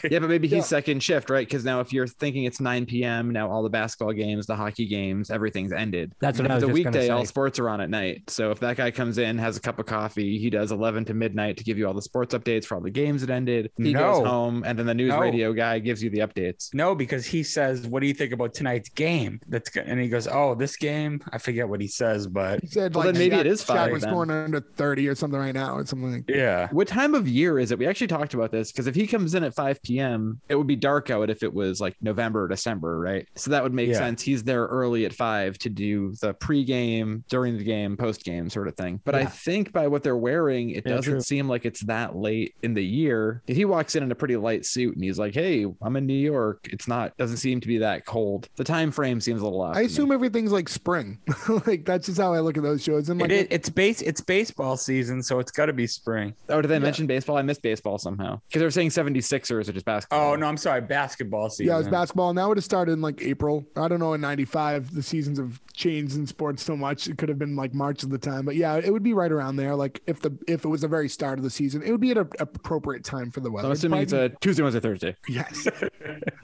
Yeah, but maybe he's second shift, right? Because now if you're thinking it's 9 p.m. now, all the basketball games, the hockey games, everything's ended. That's what I was just gonna say. It's a weekday, all sports are on at night. So if that guy comes in, has a cup of coffee, he does 11 to midnight to give you all the sports updates for all the games that ended. He goes home, and then the news radio guy gives you the updates. No, because he says, what do you think about tonight's game? That's good. And he goes, oh, this game? I forget what he says, but he said, then maybe it is 5. Shaq scoring under 30 or something right now, or something like that. Yeah. What time of year is it? We actually talked about this, because if he comes in at 5 p.m., it would be dark out if it was like November December, right? So that would make sense. He's there early at 5 to do the pregame, during the game, post-game sort of thing. But I think by what they're wearing, it doesn't seem like it's that late in the year. He walks in a pretty light suit and he's like, hey, I'm in New York. It's not, doesn't seem to be that cold. The time frame seems a little off. I assume everything's like spring. Like that's just how I look at those shows. And like, it's baseball season, so it's got to be spring. Oh, did they mention baseball? I missed baseball somehow. Because they were saying 76ers or just basketball. Oh, no, I'm sorry. Basketball season. Yeah, it's basketball. And that would have started in like April. I don't know, in 95, the seasons have changed in sports so much. It could have been like March at the time. But yeah, it would be right around there. Like if it was the very start of the season, it would be at an appropriate time for the weather. I'm assuming it's a Tuesday, Wednesday, Thursday. Yes.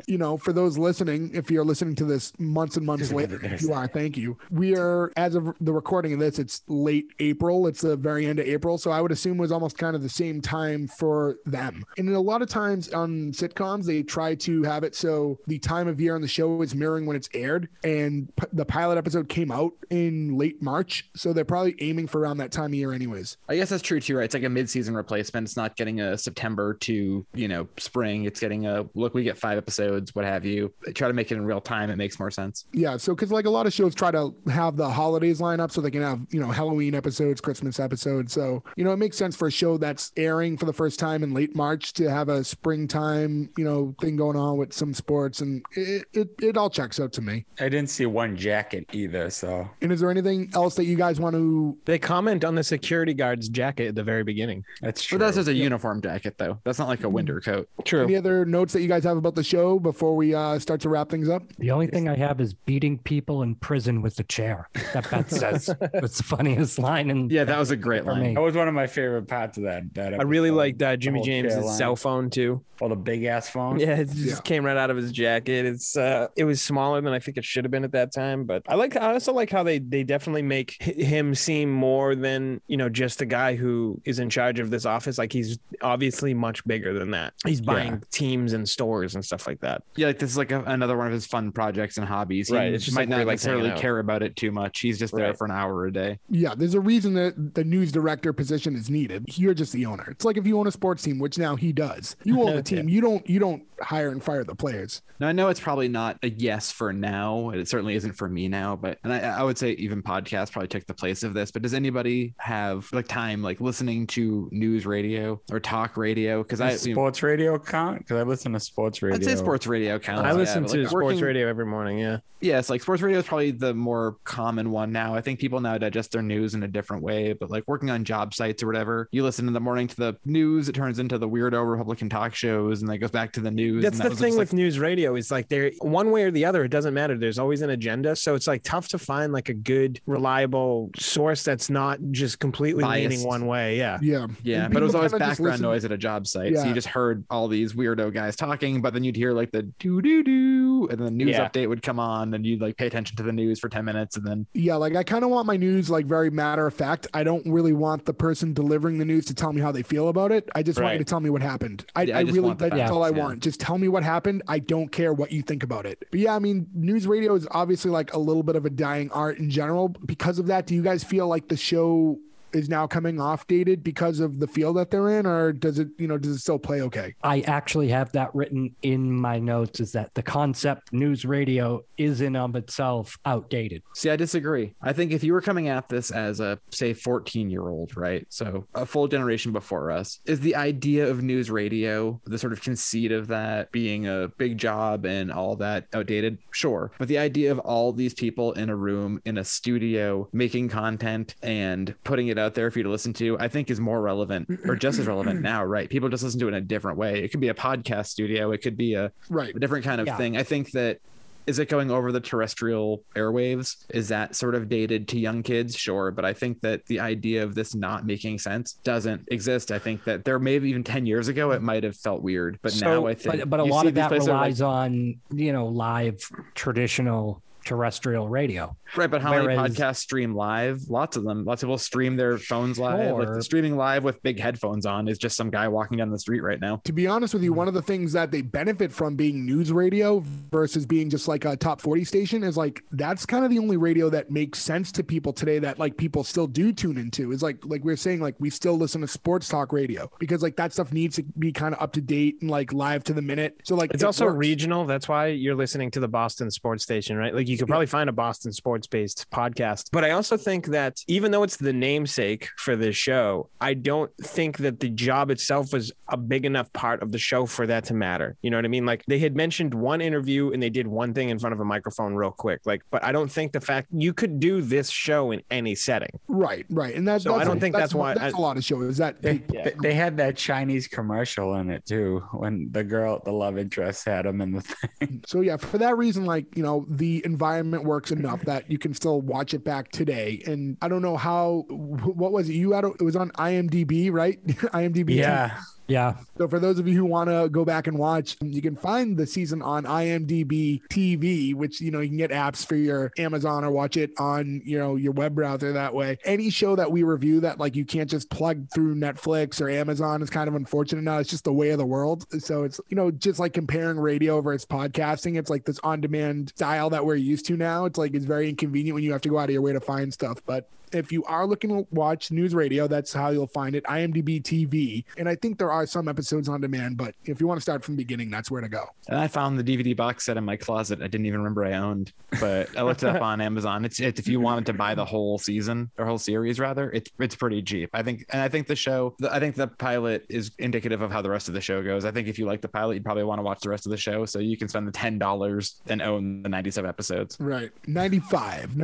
You know, for those listening, if you're listening to this months and months later, you are. Thank you. We are, as of the recording of this, it's late April. It's the very end of April. So I would assume it was almost kind of the same time for them. And a lot of times on sitcoms, they try to have it so the time of year on the show is mirroring when it's aired. And the pilot episode came out in late March. So they're probably aiming for around that time of year anyways. I guess that's true too, right? It's like a mid-season replacement. It's not getting a September to, you know, spring. It's getting a, look, we get 5 episodes, what have you. They try to make it in real time. It makes more sense. Yeah. So, because like a lot of shows try to have the holidays line up so they can have, you know, Halloween episodes, Christmas episodes. So, you know, it makes sense for a show that's airing for the first time in late March to have a springtime, you know, thing going on with some sports, and it all checks out to me. I didn't see one jacket either. So, and is there anything else that you guys want to? They comment on the security guard's jacket at the very beginning. That's true. But that's just a uniform jacket, though. That's not like a winter coat. True. Any other notes that you guys have about the show before we start to wrap things up? The only thing I have is beating people in prison with a chair. That says that's the funniest line. And yeah, that was a great line. Me. That was one of my favorite parts of that. I really liked Jimmy James's cell phone too. Oh, the big ass phone. Yeah, it just came right out of his jacket. It's it was smaller than I think it should have been at that time. But I also like how they definitely make him seem more than, you know, just the guy who is in charge of this office. Like he's obviously much bigger than that. He's buying teams and stores and stuff like that. Yeah, like this is like another one of his fun projects and hobbies. Right. He might not necessarily care about it too much. He's just there for an hour a day. Yeah, there's a reason that the news director position is needed. You're just the owner. It's like if you own a sports team, which now he does. You own the team. You don't hire and fire the players. Now I know it's probably not a yes for now. It certainly isn't for me now, but and I would say even podcasts probably took the place of this. But does anybody have like time like listening to news radio or talk radio? Because sports radio count? Because I listen to sports radio. I'd say sports radio counts. I listen to sports radio every morning. Yeah. Yeah, it's like sports radio is probably the more common one now. I think people now digest their news in a different way, but like working on job sites or whatever, you listen in the morning to the news, it turns into the weirdo Republican talk shows and that goes back to the news. That's the thing with news radio is like they're one way or the other. It doesn't matter. There's always an agenda. So it's like tough to find like a good, reliable source that's not just completely leaning one way. Yeah. Yeah. Yeah. But it was always background noise at a job site. Yeah. So you just heard all these weirdo guys talking, but then you'd hear like the doo-doo-doo and then the news update would come on and you'd like pay attention to the news for 10 minutes. And then, yeah, like I kind of want my news like very matter of fact. I don't really want the person delivering the news to tell me how they feel about it. I just want you to tell me what happened. I really want that. That's all I want. Just tell me what happened. I don't care what you think about it. But yeah, I mean, news radio is obviously like a little bit of a dying art in general. Because of that, do you guys feel like the show is now coming off dated because of the field that they're in, or does it, you know, does it still play okay? I actually have that written in my notes, is that the concept news radio is in of itself outdated. See, I disagree. I think if you were coming at this as a, say, 14-year-old, right? So a full generation before us, is the idea of news radio, the sort of conceit of that being a big job and all that, outdated? Sure. But the idea of all these people in a room, in a studio, making content and putting it out there for you to listen to, I think is more relevant, or just as relevant now, right? People just listen to it in a different way. It could be a podcast studio. It could be a different kind of thing. I think that, is it going over the terrestrial airwaves? Is that sort of dated to young kids? Sure. But I think that the idea of this not making sense doesn't exist. I think that there may have even 10 years ago, it might have felt weird. But now I think... But a lot of that relies on, you know, live traditional terrestrial radio. Right, but how many podcasts stream live? Lots of them. Lots of people stream their phones live. Sure. Like, streaming live with big headphones on is just some guy walking down the street right now. To be honest with you, one of the things that they benefit from being news radio versus being just like a top 40 station is like, that's kind of the only radio that makes sense to people today, that like people still do tune into. It's like we were saying, like we still listen to sports talk radio because like that stuff needs to be kind of up to date and like live to the minute. So like it's also regional. That's why you're listening to the Boston sports station, right? Like you could probably find a Boston sports based podcast. But I also think that even though it's the namesake for this show, I don't think that the job itself was a big enough part of the show for that to matter. You know what I mean? Like they had mentioned one interview and they did one thing in front of a microphone real quick. Like, but I don't think the fact you could do this show in any setting. Right. And that's so I don't think that's why that's a lot of shows. They had that Chinese commercial in it too, when the girl, the love interest, had him in the thing. So yeah, for that reason, like, you know, the environment works enough that you can still watch it back today. And I don't know how, what was it? It was on IMDb, right? IMDb. Yeah. TV. Yeah. So for those of you who want to go back and watch, you can find the season on IMDb TV, which, you know, you can get apps for your Amazon or watch it on, you know, your web browser that way. Any show that we review that like you can't just plug through Netflix or Amazon is kind of unfortunate. Now it's just the way of the world. So it's, you know, just like comparing radio versus podcasting. It's like this on-demand style that we're used to now. It's like, it's very inconvenient when you have to go out of your way to find stuff. But if you are looking to watch news radio, that's how you'll find it. IMDb TV. And I think there are some episodes on demand, but if you want to start from the beginning, that's where to go. And I found the DVD box set in my closet. I didn't even remember I owned, but I looked it up on Amazon. It's if you wanted to buy the whole season or whole series rather, it's pretty cheap. I think the pilot is indicative of how the rest of the show goes. I think if you like the pilot, you'd probably want to watch the rest of the show. So you can spend the $10 and own the 97 episodes. Right. 95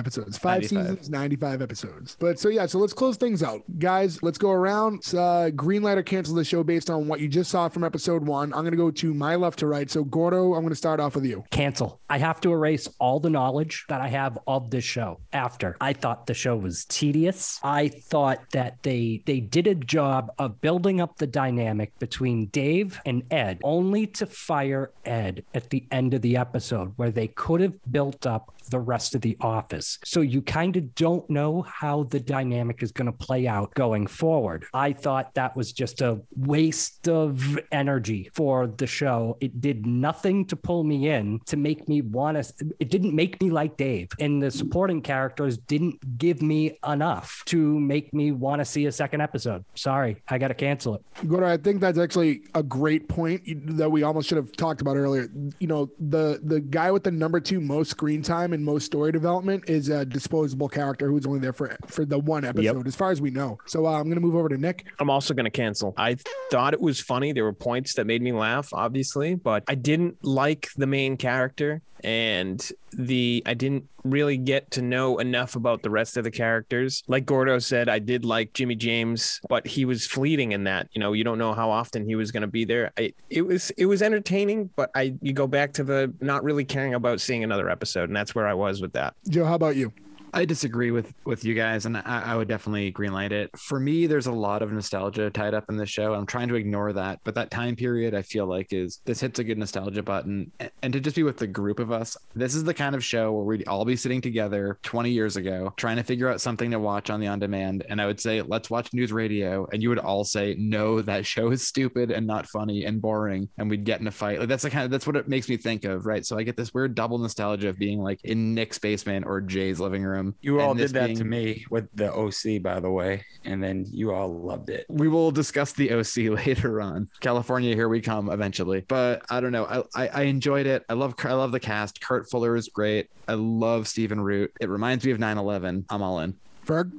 episodes, 5 seasons, 95 episodes. But so let's close things out, guys. Let's go around. Green light or cancel the show based on what you just saw from episode one. I'm gonna go to my left to right. So Gordo, I'm gonna start off with you. Cancel. I have to erase all the knowledge that I have of this show. After I thought the show was tedious. I thought that they did a job of building up the dynamic between Dave and Ed, only to fire Ed at the end of the episode, where they could have built up the rest of the office. So you kind of don't know how the dynamic is going to play out going forward. I thought that was just a waste of energy for the show. It did nothing to pull me in, to make me want to, it didn't make me like Dave, and the supporting characters didn't give me enough to make me want to see a second episode. Sorry, I got to cancel it. Gordo, I think that's actually a great point that we almost should have talked about earlier. You know, the guy with the number 2 most screen time and most story development is a disposable character who's only there for the one episode, as far as we know. So I'm going to move over to Nick. I'm also going to cancel. I thought it was funny. There were points that made me laugh, obviously, but I didn't like the main character. And I didn't really get to know enough about the rest of the characters. Like Gordo said, I did like Jimmy James, but he was fleeting in that. You know, you don't know how often he was going to be there. It was entertaining, but you go back to the not really caring about seeing another episode, and that's where I was with that. Joe, how about you? I disagree with you guys, and I would definitely greenlight it. For me, there's a lot of nostalgia tied up in this show. I'm trying to ignore that, but that time period, I feel like this hits a good nostalgia button. And to just be with the group of us, this is the kind of show where we'd all be sitting together 20 years ago, trying to figure out something to watch on the on-demand. And I would say, let's watch news radio. And you would all say, no, that show is stupid and not funny and boring. And we'd get in a fight. Like, that's what it makes me think of, right? So I get this weird double nostalgia of being like in Nick's basement or Jay's living room. You all did that to me with the OC, by the way, and then you all loved it. We will discuss the OC later on. California, here we come eventually. But I don't know. I enjoyed it. I love the cast. Kurt Fuller is great. I love Stephen Root. It reminds me of 9/11. I'm all in. Ferg?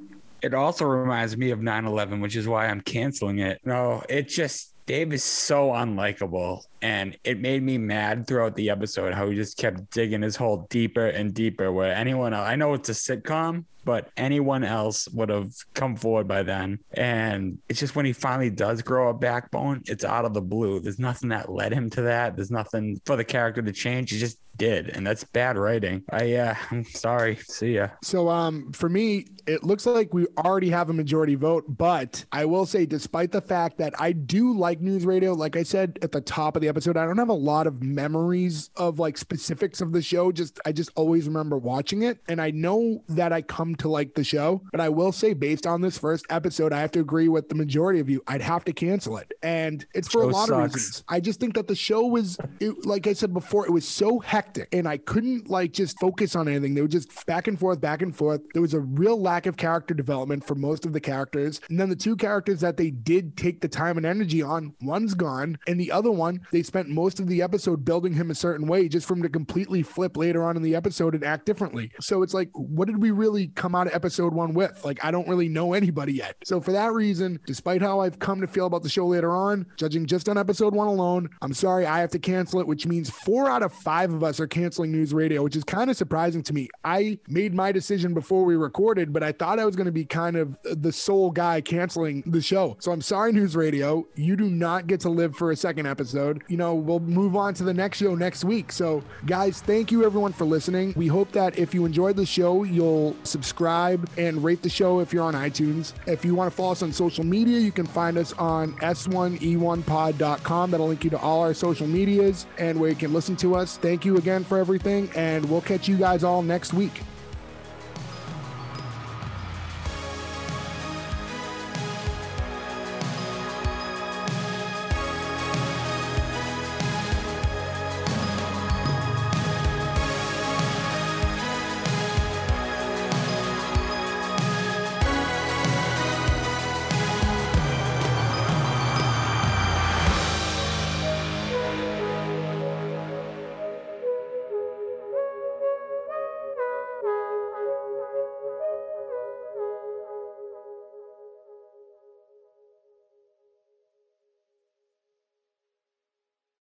It also reminds me of 9/11, which is why I'm canceling it. No, it just... Dave is so unlikable, and it made me mad throughout the episode how he just kept digging his hole deeper and deeper, where anyone else, I know it's a sitcom, but anyone else would have come forward by then. And it's just when he finally does grow a backbone, it's out of the blue. There's nothing that led him to that. There's nothing for the character to change. He just did, and that's bad writing. I'm sorry. See ya. So for me, it looks like we already have a majority vote, but I will say, despite the fact that I do like news radio, like I said at the top of the episode. I don't have a lot of memories of like specifics of the show. I just always remember watching it. And I know that I come to like the show, but I will say based on this first episode, I have to agree with the majority of you. I'd have to cancel it. And it's for a lot of reasons. I just think that the show was, like I said before, it was so hectic and I couldn't like just focus on anything. They were just back and forth, back and forth. There was a real lack of character development for most of the characters. And then the two characters that they did take the time and energy on, one's gone. And the other one, they spent most of the episode building him a certain way just for him to completely flip later on in the episode and act differently. So it's like, what did we really come out of episode one with? Like, I don't really know anybody yet. So for that reason, despite how I've come to feel about the show later on, judging just on episode one alone, I'm sorry, I have to cancel it, which means 4 out of 5 of us are canceling News Radio, which is kind of surprising to me. I made my decision before we recorded, but I thought I was going to be kind of the sole guy canceling the show. So I'm sorry, News Radio, you do not get to live for a second episode. You know, we'll move on to the next show next week. So guys, thank you everyone for listening. We hope that if you enjoyed the show, you'll subscribe and rate the show if you're on iTunes. If you want to follow us on social media, you can find us on s1e1pod.com. That'll link you to all our social medias and where you can listen to us. Thank you again for everything, and we'll catch you guys all next week.